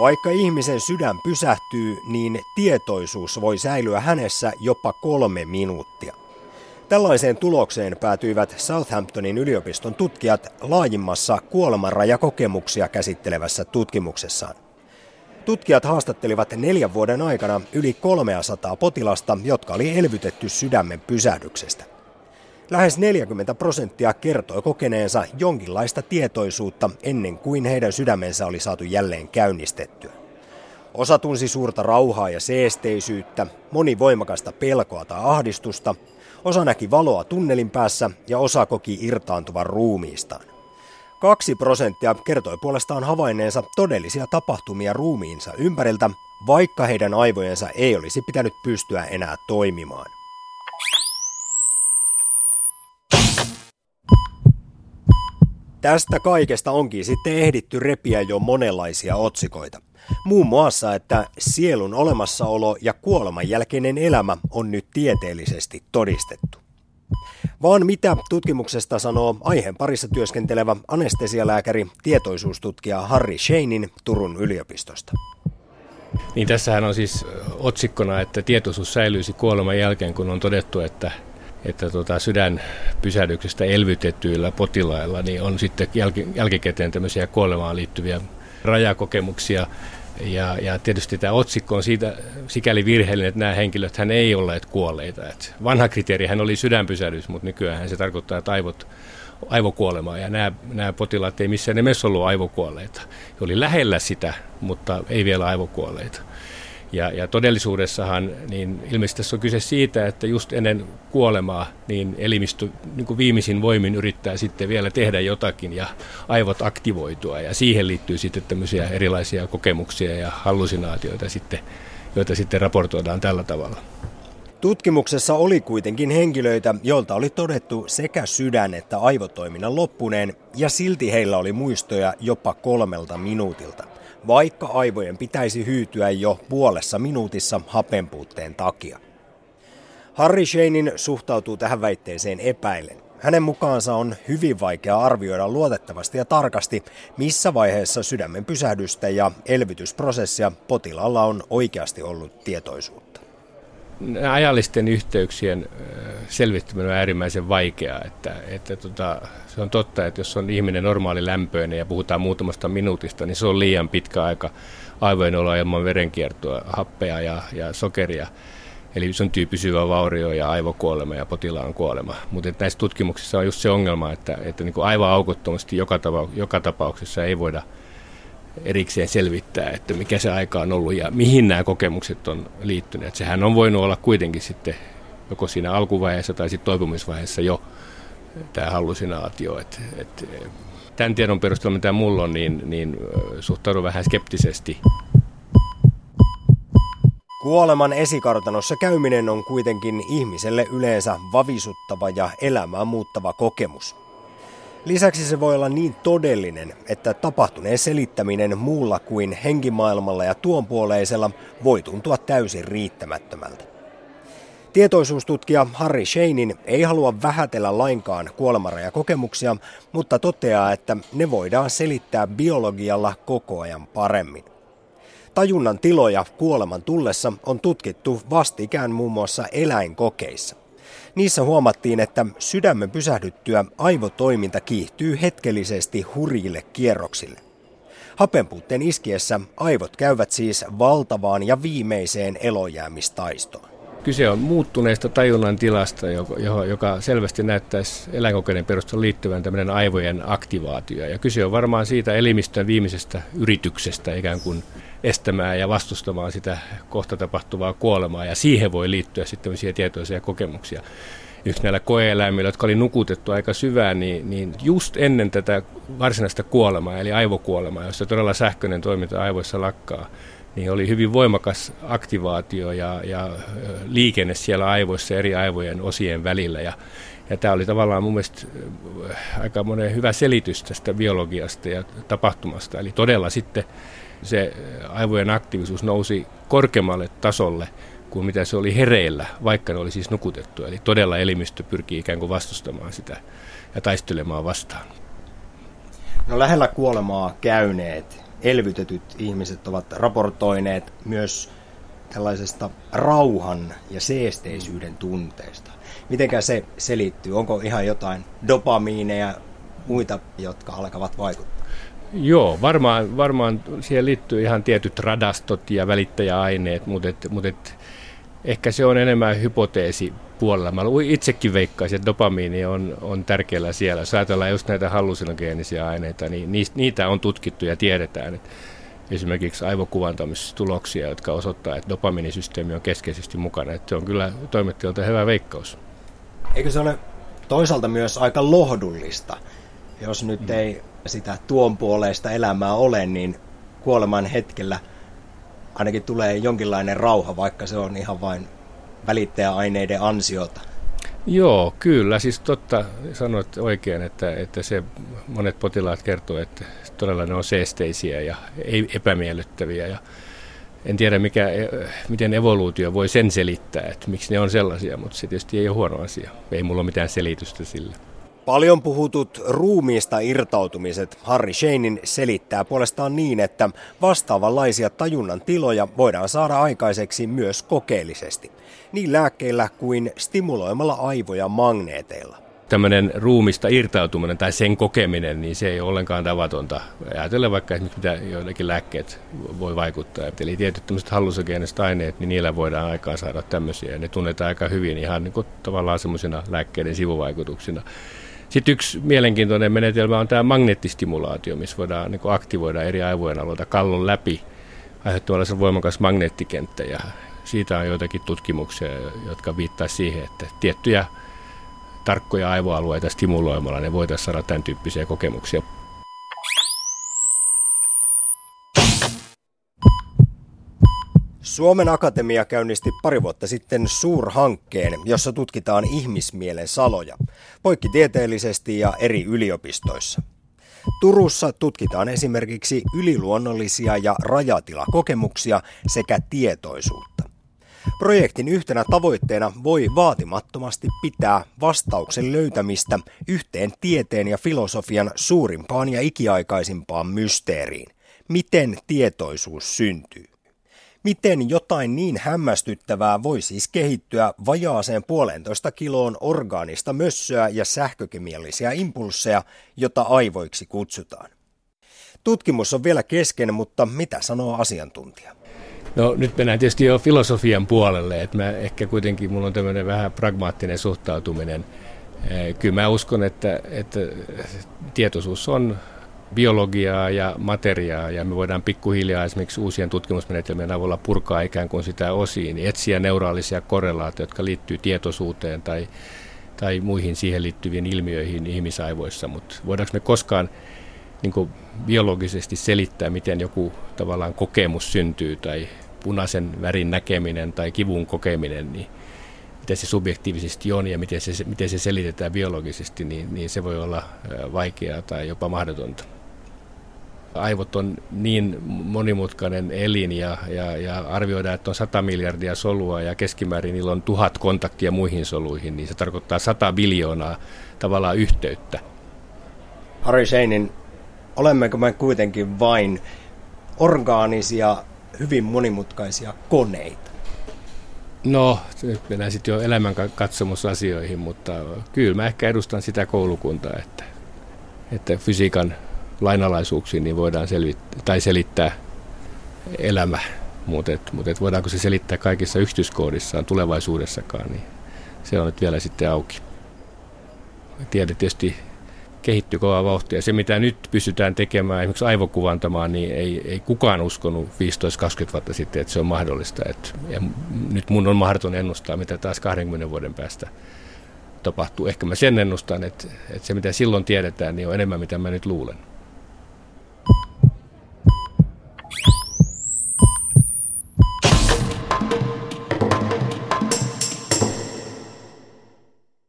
Vaikka ihmisen sydän pysähtyy, niin tietoisuus voi säilyä hänessä jopa 3 minuuttia. Tällaiseen tulokseen päätyivät Southamptonin yliopiston tutkijat laajimmassa kuolemanrajakokemuksia käsittelevässä tutkimuksessaan. Tutkijat haastattelivat 4 vuoden aikana yli 300 potilasta, jotka oli elvytetty sydämen pysähdyksestä. Lähes 40% kertoi kokeneensa jonkinlaista tietoisuutta ennen kuin heidän sydämensä oli saatu jälleen käynnistettyä. Osa tunsi suurta rauhaa ja seesteisyyttä, moni voimakasta pelkoa tai ahdistusta, osa näki valoa tunnelin päässä ja osa koki irtaantuvan ruumiistaan. 2% kertoi puolestaan havainneensa todellisia tapahtumia ruumiinsa ympäriltä, vaikka heidän aivojensa ei olisi pitänyt pystyä enää toimimaan. Tästä kaikesta onkin sitten ehditty repiä jo monenlaisia otsikoita. Muun muassa, että sielun olemassaolo ja kuoleman jälkeinen elämä on nyt tieteellisesti todistettu. Vaan mitä tutkimuksesta sanoo aiheen parissa työskentelevä anestesialääkäri, tietoisuustutkija Harry Scheinin Turun yliopistosta. Niin tässähän on siis otsikkona, että tietoisuus säilyisi kuoleman jälkeen, kun on todettu, että sydänpysähdyksestä elvytetyillä potilailla niin on sitten jälkikäteen tämmöisiä kuolemaan liittyviä rajakokemuksia. Ja tietysti tämä otsikko on siitä sikäli virheellinen, että nämä henkilöthän ei olleet kuolleita. Et vanha kriteerihän oli sydänpysähdys, mutta nykyään se tarkoittaa, että aivokuolemaa. Ja nämä potilaat ei missään nimessä ollut aivokuolleita. He oli lähellä sitä, mutta ei vielä aivokuolleita. Ja todellisuudessahan niin ilmeisesti tässä on kyse siitä, että just ennen kuolemaa niin elimistö niin viimeisin voimin yrittää sitten vielä tehdä jotakin ja aivot aktivoitua. Ja siihen liittyy sitten tämmöisiä erilaisia kokemuksia ja hallusinaatioita, joita sitten raportoidaan tällä tavalla. Tutkimuksessa oli kuitenkin henkilöitä, joilta oli todettu sekä sydän että aivotoiminnan loppuneen, ja silti heillä oli muistoja jopa 3 minuutilta. Vaikka aivojen pitäisi hyytyä jo 0,5 minuutissa hapenpuutteen takia. Harry Scheinin suhtautuu tähän väitteeseen epäillen. Hänen mukaansa on hyvin vaikea arvioida luotettavasti ja tarkasti, missä vaiheessa sydämen pysähdystä ja elvytysprosessia potilaalla on oikeasti ollut tietoisuutta. Ajallisten yhteyksien selvittäminen on äärimmäisen vaikeaa. Se on totta, että jos on ihminen normaali lämpöinen ja puhutaan muutamasta minuutista, niin se on liian pitkä aika aivojen olla ilman verenkiertoa, happea ja sokeria. Eli se on tyyppisyvä vaurio ja aivokuolema ja potilaan kuolema. Mutta näissä tutkimuksissa on just se ongelma, että niin kuin aivan aukottomasti joka tapauksessa ei voida erikseen selvittää, että mikä se aika on ollut ja mihin nämä kokemukset on liittyneet. Sehän on voinut olla kuitenkin sitten joko siinä alkuvaiheessa tai sitten toipumisvaiheessa jo tämä hallusinaatio. Tämän tiedon perusteella, mitä mulla on, niin suhtaudun vähän skeptisesti. Kuoleman esikartanossa käyminen on kuitenkin ihmiselle yleensä vavisuttava ja elämää muuttava kokemus. Lisäksi se voi olla niin todellinen, että tapahtuneen selittäminen muulla kuin henkimaailmalla ja tuonpuoleisella voi tuntua täysin riittämättömältä. Tietoisuustutkija Harry Scheinin ei halua vähätellä lainkaan kuolemanrajakokemuksia, mutta toteaa, että ne voidaan selittää biologialla koko ajan paremmin. Tajunnan tiloja kuoleman tullessa on tutkittu vastikään muun muassa eläinkokeissa. Niissä huomattiin, että sydämen pysähdyttyä aivotoiminta kiihtyy hetkellisesti hurjille kierroksille. Hapenpuutteen iskiessä aivot käyvät siis valtavaan ja viimeiseen elojäämistaistoon. Kyse on muuttuneesta tajunnan tilasta, joka selvästi näyttäisi eläinkokeiden perusteella liittyvän tämmöinen aivojen aktivaatio. Ja kyse on varmaan siitä elimistön viimeisestä yrityksestä ikään kuin estämään ja vastustamaan sitä kohta tapahtuvaa kuolemaa. Ja siihen voi liittyä sitten tämmöisiä tietoisia kokemuksia. Yksi näillä koe-eläimillä, jotka oli nukutettu aika syvään, niin just ennen tätä varsinaista kuolemaa, eli aivokuolemaa, jossa todella sähköinen toiminta aivoissa lakkaa, niin oli hyvin voimakas aktivaatio ja liikenne siellä aivoissa eri aivojen osien välillä. Ja tämä oli tavallaan mun mielestä aika monen hyvä selitys tästä biologiasta ja tapahtumasta. Eli todella sitten se aivojen aktiivisuus nousi korkeammalle tasolle kuin mitä se oli hereillä, vaikka ne oli siis nukutettu. Eli todella elimistö pyrkii ikään kuin vastustamaan sitä ja taistelemaan vastaan. No lähellä kuolemaa käyneet elvytetyt ihmiset ovat raportoineet myös tällaisesta rauhan ja seesteisyyden tunteesta. Mitenkä se selittyy? Onko ihan jotain dopamiineja, muita, jotka alkavat vaikuttaa? Joo, varmaan siihen liittyy ihan tietyt radastot ja välittäjäaineet, mutta ehkä se on enemmän hypoteesi puolella. Mä itsekin veikkaisin, että dopamiini on tärkeällä siellä. Jos ajatellaan just näitä hallusinogeenisia aineita, niin niitä on tutkittu ja tiedetään. Että esimerkiksi aivokuvantamistuloksia, jotka osoittaa, että dopamiinisysteemi on keskeisesti mukana. Että se on kyllä toimittajalta hyvä veikkaus. Eikö se ole toisaalta myös aika lohdullista? Jos nyt ei sitä tuon puoleista elämää ole, niin kuoleman hetkellä ainakin tulee jonkinlainen rauha, vaikka se on ihan vain välittäjäaineiden ansiota. Joo, kyllä. Siis totta, sanoit oikein, että se monet potilaat kertoo, että todella ne on seesteisiä ja epämiellyttäviä. Ja en tiedä, miten evoluutio voi sen selittää, että miksi ne on sellaisia, mutta se tietysti ei ole huono asia. Ei mulla ole mitään selitystä sille. Paljon puhutut ruumiista irtautumiset Harry Scheinin selittää puolestaan niin, että vastaavanlaisia tajunnan tiloja voidaan saada aikaiseksi myös kokeellisesti, niin lääkkeillä kuin stimuloimalla aivoja magneeteilla. Tämmöinen ruumista irtautuminen tai sen kokeminen, niin se ei ole ollenkaan tavatonta. Ajatellen vaikka esimerkiksi mitä joidenkin lääkkeet voi vaikuttaa. Eli tietyt tämmöiset hallusogeeniset aineet, niin niillä voidaan aikaan saada tämmöisiä. Ne tunnetaan aika hyvin ihan niin kuin tavallaan semmoisina lääkkeiden sivuvaikutuksina. Sitten yksi mielenkiintoinen menetelmä on tämä magneettistimulaatio, missä voidaan niin kuin aktivoida eri aivojen alueita kallon läpi aiheuttamalla sen voimakas magneettikenttä. Ja siitä on joitakin tutkimuksia, jotka viittaa siihen, että tiettyjä tarkkoja aivoalueita stimuloimalla ne voitaisiin saada tämän tyyppisiä kokemuksia. Suomen Akatemia käynnisti pari vuotta sitten suurhankkeen, jossa tutkitaan ihmismielen saloja, poikkitieteellisesti ja eri yliopistoissa. Turussa tutkitaan esimerkiksi yliluonnollisia ja rajatilakokemuksia sekä tietoisuutta. Projektin yhtenä tavoitteena voi vaatimattomasti pitää vastauksen löytämistä yhteen tieteen ja filosofian suurimpaan ja ikiaikaisimpaan mysteeriin. Miten tietoisuus syntyy? Miten jotain niin hämmästyttävää voi siis kehittyä vajaaseen 1,5 kiloon orgaanista mössöä ja sähkökemiallisia impulsseja, jota aivoiksi kutsutaan? Tutkimus on vielä kesken, mutta mitä sanoo asiantuntija? No nyt mennään tietysti jo filosofian puolelle, että mä ehkä kuitenkin mulla on tämmöinen vähän pragmaattinen suhtautuminen. Kyllä mä uskon, että tietoisuus on biologiaa ja materiaa ja me voidaan pikkuhiljaa esimerkiksi uusien tutkimusmenetelmien avulla purkaa ikään kuin sitä osiin, etsiä neuraalisia korrelaatioita, jotka liittyy tietoisuuteen tai muihin siihen liittyviin ilmiöihin ihmisaivoissa, mutta voidaanko me koskaan niin kuin biologisesti selittää, miten joku tavallaan kokemus syntyy tai punaisen värin näkeminen tai kivun kokeminen, niin miten se subjektiivisesti on ja miten se selitetään biologisesti, niin se voi olla vaikeaa tai jopa mahdotonta. Aivot on niin monimutkainen elin ja arvioidaan, että on 100 miljardia solua ja keskimäärin niillä on 1000 kontaktia muihin soluihin, niin se tarkoittaa 100 biljoonaa tavallaan yhteyttä. Harry Scheinin, olemmeko me kuitenkin vain orgaanisia, hyvin monimutkaisia koneita? No, nyt mennään sitten jo elämänkatsomusasioihin, mutta kyllä mä ehkä edustan sitä koulukuntaa, että fysiikan lainalaisuuksiin niin voidaan selittää elämä, mutta voidaanko se selittää kaikissa yksityiskohdissaan tulevaisuudessakaan, niin se on nyt vielä sitten auki. Tiedä tietysti kehittyy kovaa vauhtia. Se, mitä nyt pystytään tekemään, esimerkiksi aivokuvantamaan, niin ei kukaan uskonut 15-20 vuotta sitten, että se on mahdollista. Ja nyt mun on mahdoton ennustaa, mitä taas 20 vuoden päästä tapahtuu. Ehkä mä sen ennustan, että se, mitä silloin tiedetään, niin on enemmän, mitä mä nyt luulen.